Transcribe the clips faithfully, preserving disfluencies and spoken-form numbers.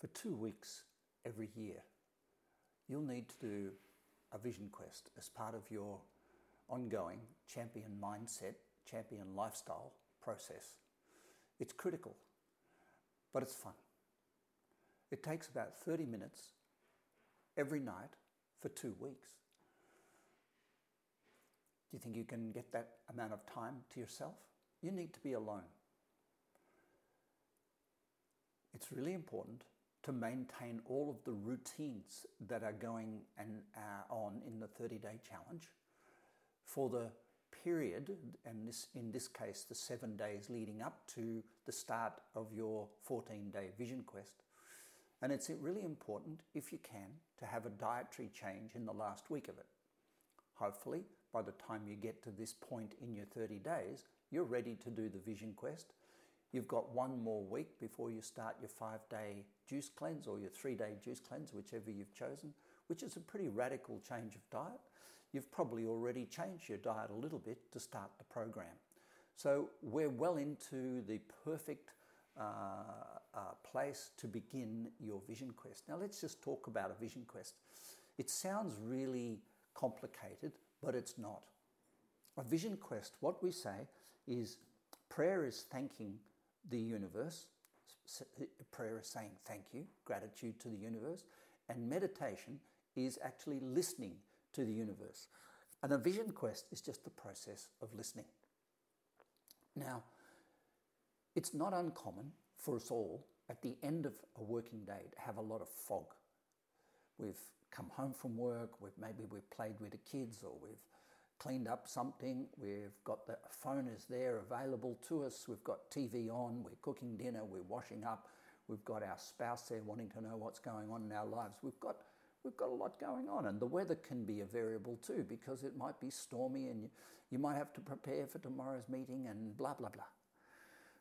for two weeks every year. You'll need to do a vision quest as part of your ongoing champion mindset, champion lifestyle process. It's critical, but it's fun. It takes about thirty minutes every night for two weeks. Do you think you can get that amount of time to yourself? You need to be alone. It's really important to maintain all of the routines that are going and are on in the thirty-day challenge for the period, and this, in this case, the seven days leading up to the start of your fourteen-day vision quest. And it's really important, if you can, to have a dietary change in the last week of it. Hopefully, by the time you get to this point in your thirty days, you're ready to do the vision quest. You've got one more week before you start your five-day juice cleanse or your three-day juice cleanse, whichever you've chosen, which is a pretty radical change of diet. You've probably already changed your diet a little bit to start the program. So we're well into the perfect uh, uh, place to begin your vision quest. Now let's just talk about a vision quest. It sounds really complicated, but it's not. A vision quest, what we say is prayer is thanking the universe. Prayer is saying thank you, gratitude to the universe, and meditation is actually listening to the universe. And a vision quest is just the process of listening. Now, it's not uncommon for us all at the end of a working day to have a lot of fog. We've come home from work, we've maybe we've played with the kids, or we've cleaned up something, we've got the phone is there available to us, we've got T V on, we're cooking dinner, we're washing up, we've got our spouse there wanting to know what's going on in our lives. We've got we've got a lot going on, and the weather can be a variable too, because it might be stormy and you, you might have to prepare for tomorrow's meeting and blah, blah, blah.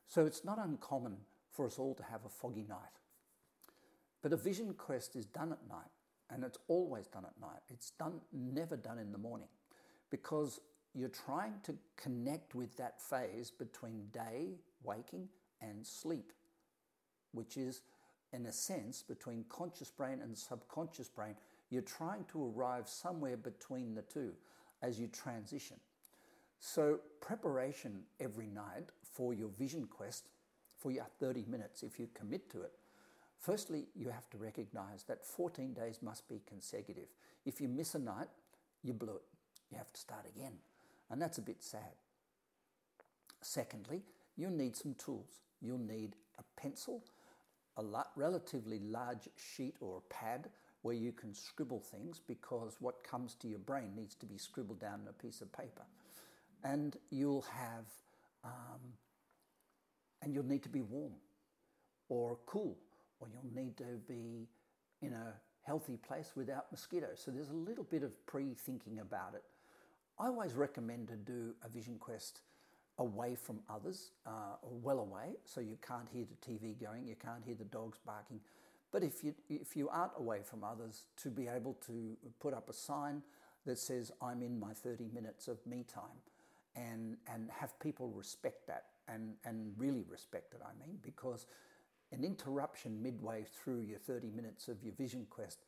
So it's not uncommon for us all to have a foggy night. But a vision quest is done at night, and it's always done at night. It's done never done in the morning, because you're trying to connect with that phase between day, waking, and sleep, which is, in a sense, between conscious brain and subconscious brain. You're trying to arrive somewhere between the two as you transition. So preparation every night for your vision quest, for your thirty minutes, if you commit to it. Firstly, you have to recognize that fourteen days must be consecutive. If you miss a night, you blew it. You have to start again. And that's a bit sad. Secondly, you need some tools. You'll need a pencil, a la- relatively large sheet or a pad where you can scribble things, because what comes to your brain needs to be scribbled down on a piece of paper. And you'll have, um, and you'll need to be warm or cool, or you'll need to be in a healthy place without mosquitoes. So there's a little bit of pre-thinking about it. I always recommend to do a vision quest away from others, uh, or well away, so you can't hear the T V going, you can't hear the dogs barking. But if you if you aren't away from others, to be able to put up a sign that says, I'm in my thirty minutes of me time, and and have people respect that, and, and really respect it, I mean, because an interruption midway through your thirty minutes of your vision quest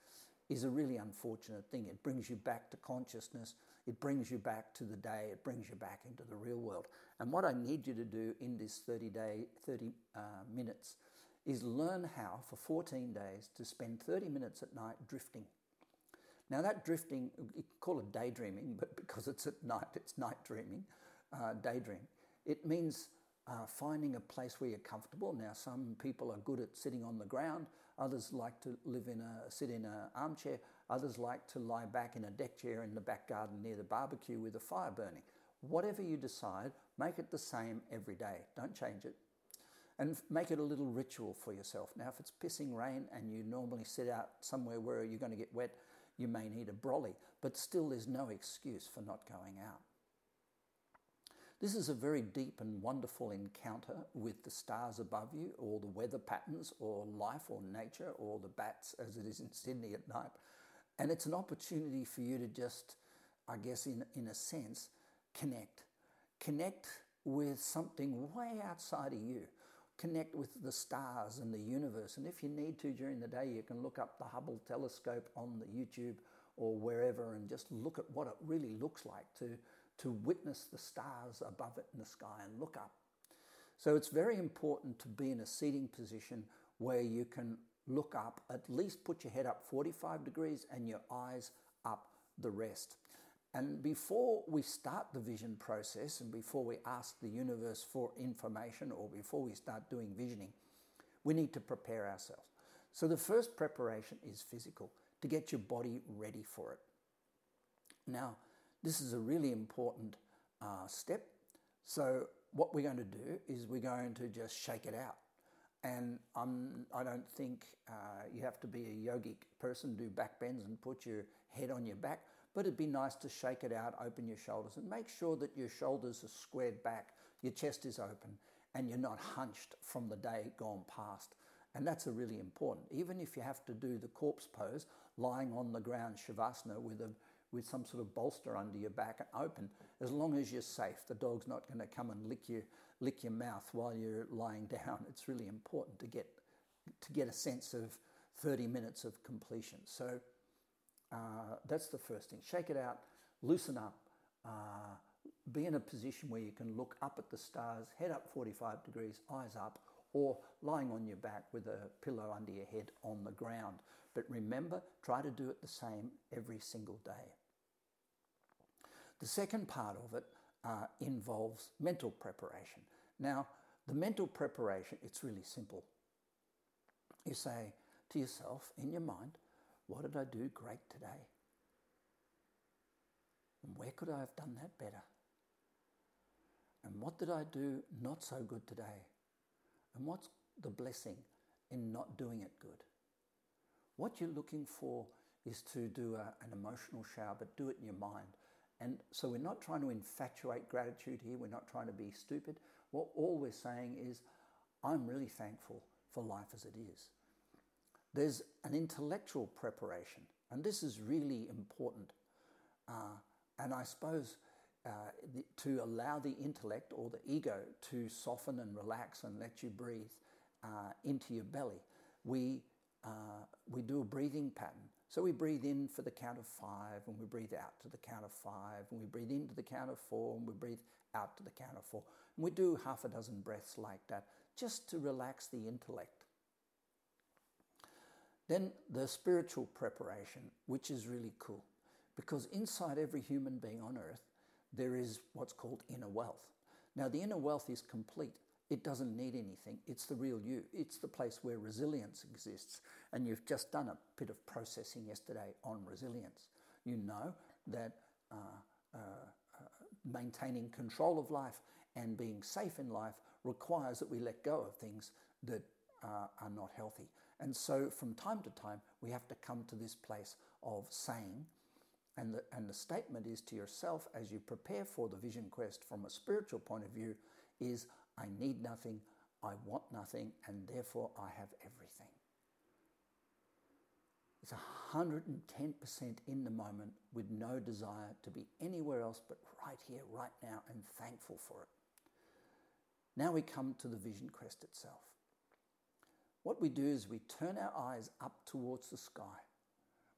is a really unfortunate thing. It brings you back to consciousness. It brings you back to the day. It brings you back into the real world. And what I need you to do in this thirty day, thirty uh, minutes is learn how for fourteen days to spend thirty minutes at night drifting. Now that drifting, you can call it daydreaming, but because it's at night, it's night dreaming, uh, daydream. It means Uh, finding a place where you're comfortable. Now, some people are good at sitting on the ground. Others like to live in a sit in an armchair. Others like to lie back in a deck chair in the back garden near the barbecue with a fire burning. Whatever you decide, make it the same every day. Don't change it. And make it a little ritual for yourself. Now, if it's pissing rain and you normally sit out somewhere where you're going to get wet, you may need a brolly. But still, there's no excuse for not going out. This is a very deep and wonderful encounter with the stars above you, or the weather patterns, or life, or nature, or the bats, as it is in Sydney at night. And it's an opportunity for you to just, I guess, in, in a sense, connect. Connect with something way outside of you. connect with the stars and the universe. And if you need to during the day, you can look up the Hubble telescope on the YouTube or wherever and just look at what it really looks like to, to witness the stars above it in the sky and look up. So it's very important to be in a seating position where you can look up, at least put your head up forty-five degrees and your eyes up the rest. And before we start the vision process and before we ask the universe for information or before we start doing visioning, we need to prepare ourselves. So the first preparation is physical, to get your body ready for it. Now, this is a really important uh, step. So what we're going to do is we're going to just shake it out. And I'm, I don't think uh, you have to be a yogic person, do back bends and put your head on your back, but it'd be nice to shake it out, open your shoulders, and make sure that your shoulders are squared back, your chest is open, and you're not hunched from the day gone past. And that's a really important. Even if you have to do the corpse pose, lying on the ground, shavasana, with a with some sort of bolster under your back and open, as long as you're safe. The dog's not going to come and lick your lick your mouth while you're lying down. It's really important to get to get a sense of thirty minutes of completion. So uh, that's the first thing. Shake it out, loosen up, uh, be in a position where you can look up at the stars, head up forty-five degrees, eyes up, or lying on your back with a pillow under your head on the ground. But remember, try to do it the same every single day. The second part of it uh, involves mental preparation. Now, the mental preparation, it's really simple. You say to yourself in your mind, what did I do great today? And where could I have done that better? And what did I do not so good today? And what's the blessing in not doing it good? What you're looking for is to do a, an emotional shower, but do it in your mind. And so we're not trying to infatuate gratitude here. We're not trying to be stupid. What all we're saying is, I'm really thankful for life as it is. There's an intellectual preparation, and this is really important. Uh, and I suppose... Uh, to allow the intellect or the ego to soften and relax and let you breathe uh, into your belly. We, uh, we do a breathing pattern. So we breathe in for the count of five, and we breathe out to the count of five, and we breathe in to the count of four, and we breathe out to the count of four. And we do half a dozen breaths like that just to relax the intellect. Then the spiritual preparation, which is really cool, because inside every human being on earth, there is what's called inner wealth. Now, the inner wealth is complete. It doesn't need anything. It's the real you. It's the place where resilience exists. And you've just done a bit of processing yesterday on resilience. You know that uh, uh, uh, maintaining control of life and being safe in life requires that we let go of things that uh, are not healthy. And so from time to time, we have to come to this place of saying, And the, and the statement is to yourself as you prepare for the vision quest from a spiritual point of view is, I need nothing, I want nothing, and therefore I have everything. It's one hundred ten percent in the moment with no desire to be anywhere else but right here, right now, and thankful for it. Now we come to the vision quest itself. What we do is we turn our eyes up towards the sky.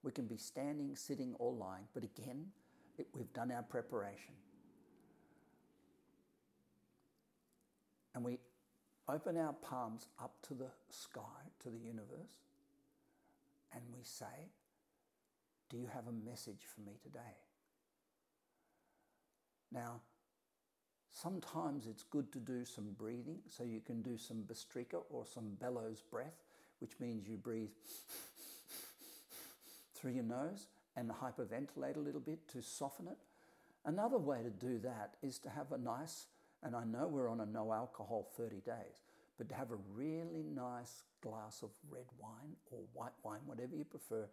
We can be standing, sitting, or lying, but again, it, we've done our preparation. And we open our palms up to the sky, to the universe, and we say, do you have a message for me today? Now, sometimes it's good to do some breathing, so you can do some Bastrika or some bellows breath, which means you breathe through your nose and hyperventilate a little bit to soften it. Another way to do that is to have a nice, and I know we're on a no alcohol thirty days, but to have a really nice glass of red wine or white wine, whatever you prefer,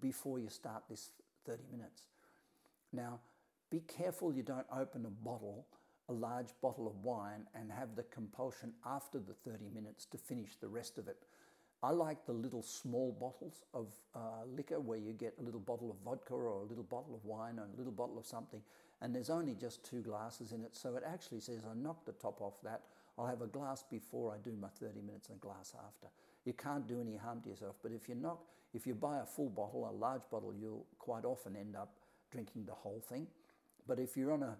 before you start this thirty minutes. Now, be careful you don't open a bottle, a large bottle of wine, and have the compulsion after the thirty minutes to finish the rest of it. I like the little small bottles of uh, liquor where you get a little bottle of vodka or a little bottle of wine or a little bottle of something, and there's only just two glasses in it. So it actually says, I knocked the top off that. I'll have a glass before I do my thirty minutes and a glass after. You can't do any harm to yourself. But if you're not, if you buy a full bottle, a large bottle, you'll quite often end up drinking the whole thing. But if you're on a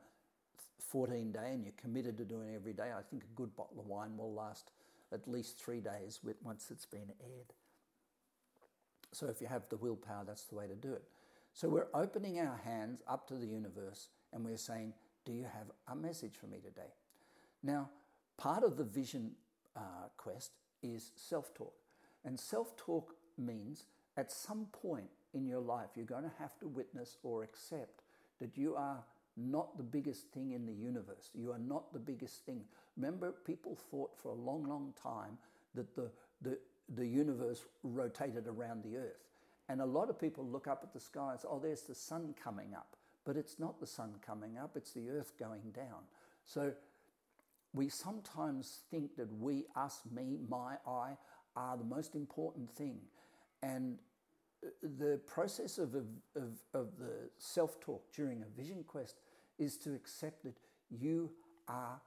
fourteen-day and you're committed to doing it every day, I think a good bottle of wine will last at least three days with, once it's been aired. So if you have the willpower, that's the way to do it. So we're opening our hands up to the universe and we're saying, do you have a message for me today? Now, part of the vision uh, quest is self-talk. And self-talk means at some point in your life, you're going to have to witness or accept that you are not the biggest thing in the universe. You are not the biggest thing. Remember, people thought for a long, long time that the, the, the universe rotated around the earth. And a lot of people look up at the sky and say, oh, there's the sun coming up. But it's not the sun coming up, it's the earth going down. So we sometimes think that we, us, me, my, I are the most important thing. And the process of, of, of the self-talk during a vision quest is to accept that you are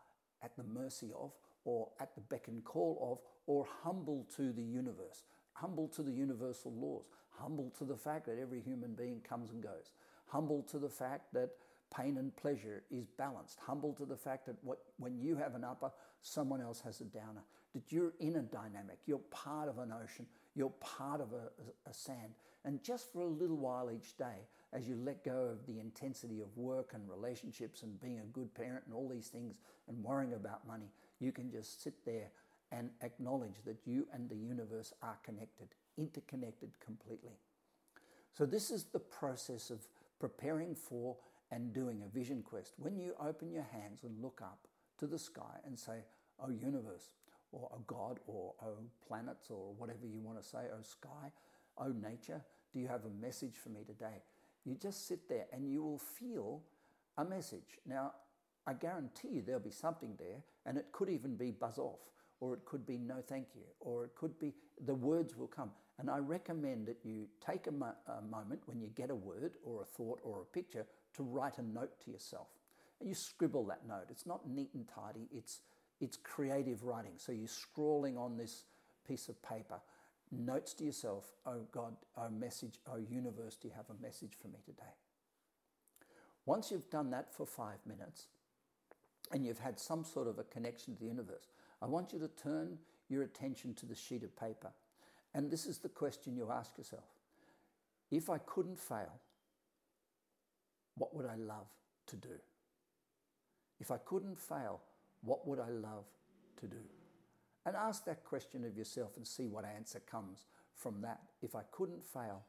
at the mercy of, or at the beck and call of, or humble to the universe, humble to the universal laws, humble to the fact that every human being comes and goes, humble to the fact that pain and pleasure is balanced, humble to the fact that what, when you have an upper, someone else has a downer, that you're in a dynamic, you're part of an ocean, you're part of a, a sand. And just for a little while each day, as you let go of the intensity of work and relationships and being a good parent and all these things and worrying about money, you can just sit there and acknowledge that you and the universe are connected, interconnected completely. So this is the process of preparing for and doing a vision quest. When you open your hands and look up to the sky and say, oh universe, or oh God, or oh planets, or whatever you want to say, oh sky, oh nature, do you have a message for me today? You just sit there and you will feel a message. Now, I guarantee you there'll be something there, and it could even be buzz off, or it could be no thank you, or it could be the words will come. And I recommend that you take a, mo- a moment when you get a word or a thought or a picture to write a note to yourself. And you scribble that note. It's not neat and tidy. It's, it's creative writing. So you're scrawling on this piece of paper, notes to yourself, oh God, oh message, oh universe, do you have a message for me today? Once you've done that for five minutes and you've had some sort of a connection to the universe, I want you to turn your attention to the sheet of paper. And this is the question you ask yourself. If I couldn't fail, what would I love to do? If I couldn't fail, what would I love to do? And ask that question of yourself and see what answer comes from that. If I couldn't fail,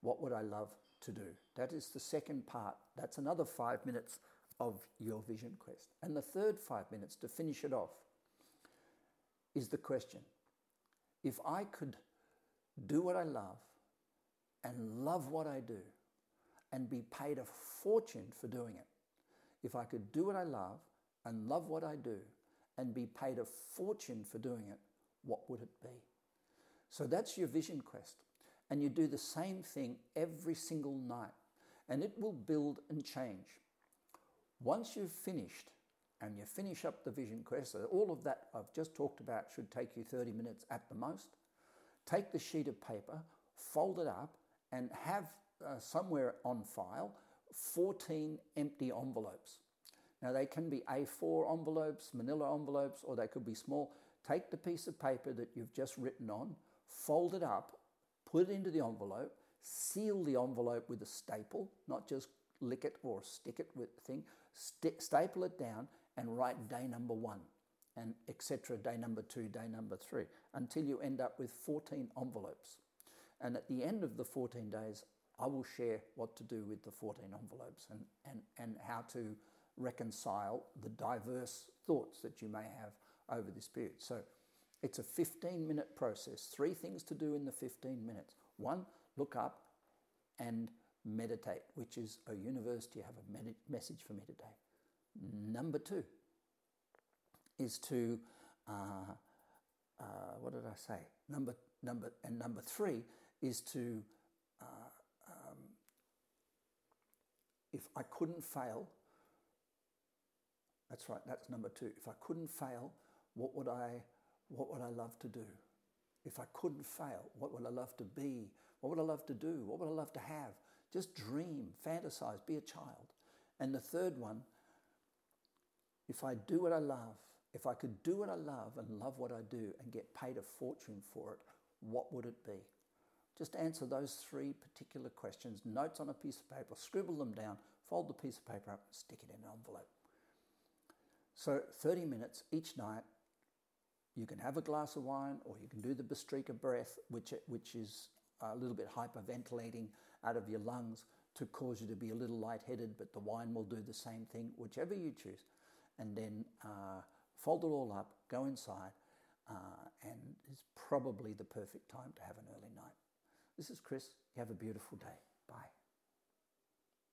what would I love to do? That is the second part. That's another five minutes of your vision quest. And the third five minutes to finish it off is the question. If I could do what I love and love what I do and be paid a fortune for doing it, if I could do what I love and love what I do and be paid a fortune for doing it, what would it be? So that's your vision quest. And you do the same thing every single night, and it will build and change. Once you've finished, and you finish up the vision quest, so all of that I've just talked about should take you thirty minutes at the most. Take the sheet of paper, fold it up, and have uh, somewhere on file fourteen empty envelopes. Now they can be A four envelopes, manila envelopes, or they could be small. Take the piece of paper that you've just written on, fold it up, put it into the envelope, seal the envelope with a staple, not just lick it or stick it with the thing, st- staple it down, and write day number one, and et cetera, day number two, day number three, until you end up with fourteen envelopes. And at the end of the fourteen days, I will share what to do with the fourteen envelopes and, and, and how to reconcile the diverse thoughts that you may have over this period. So it's a fifteen-minute process, three things to do in the fifteen minutes. One, look up and meditate, which is, oh universe, do you have a med- message for me today? Number two is to, uh, uh, what did I say? Number number and number three is to, uh, um, if I couldn't fail, that's right, that's number two. If I couldn't fail, What would I, what would I love to do? If I couldn't fail, what would I love to be? What would I love to do? What would I love to have? Just dream, fantasize, be a child. And the third one, if I do what I love, if I could do what I love and love what I do and get paid a fortune for it, what would it be? Just answer those three particular questions, notes on a piece of paper, scribble them down, fold the piece of paper up and stick it in an envelope. So thirty minutes each night, you can have a glass of wine or you can do the Bestrika breath, which, which is a little bit hyperventilating out of your lungs to cause you to be a little lightheaded, but the wine will do the same thing, whichever you choose. And then uh, fold it all up, go inside, uh, and it's probably the perfect time to have an early night. This is Chris. You have a beautiful day. Bye.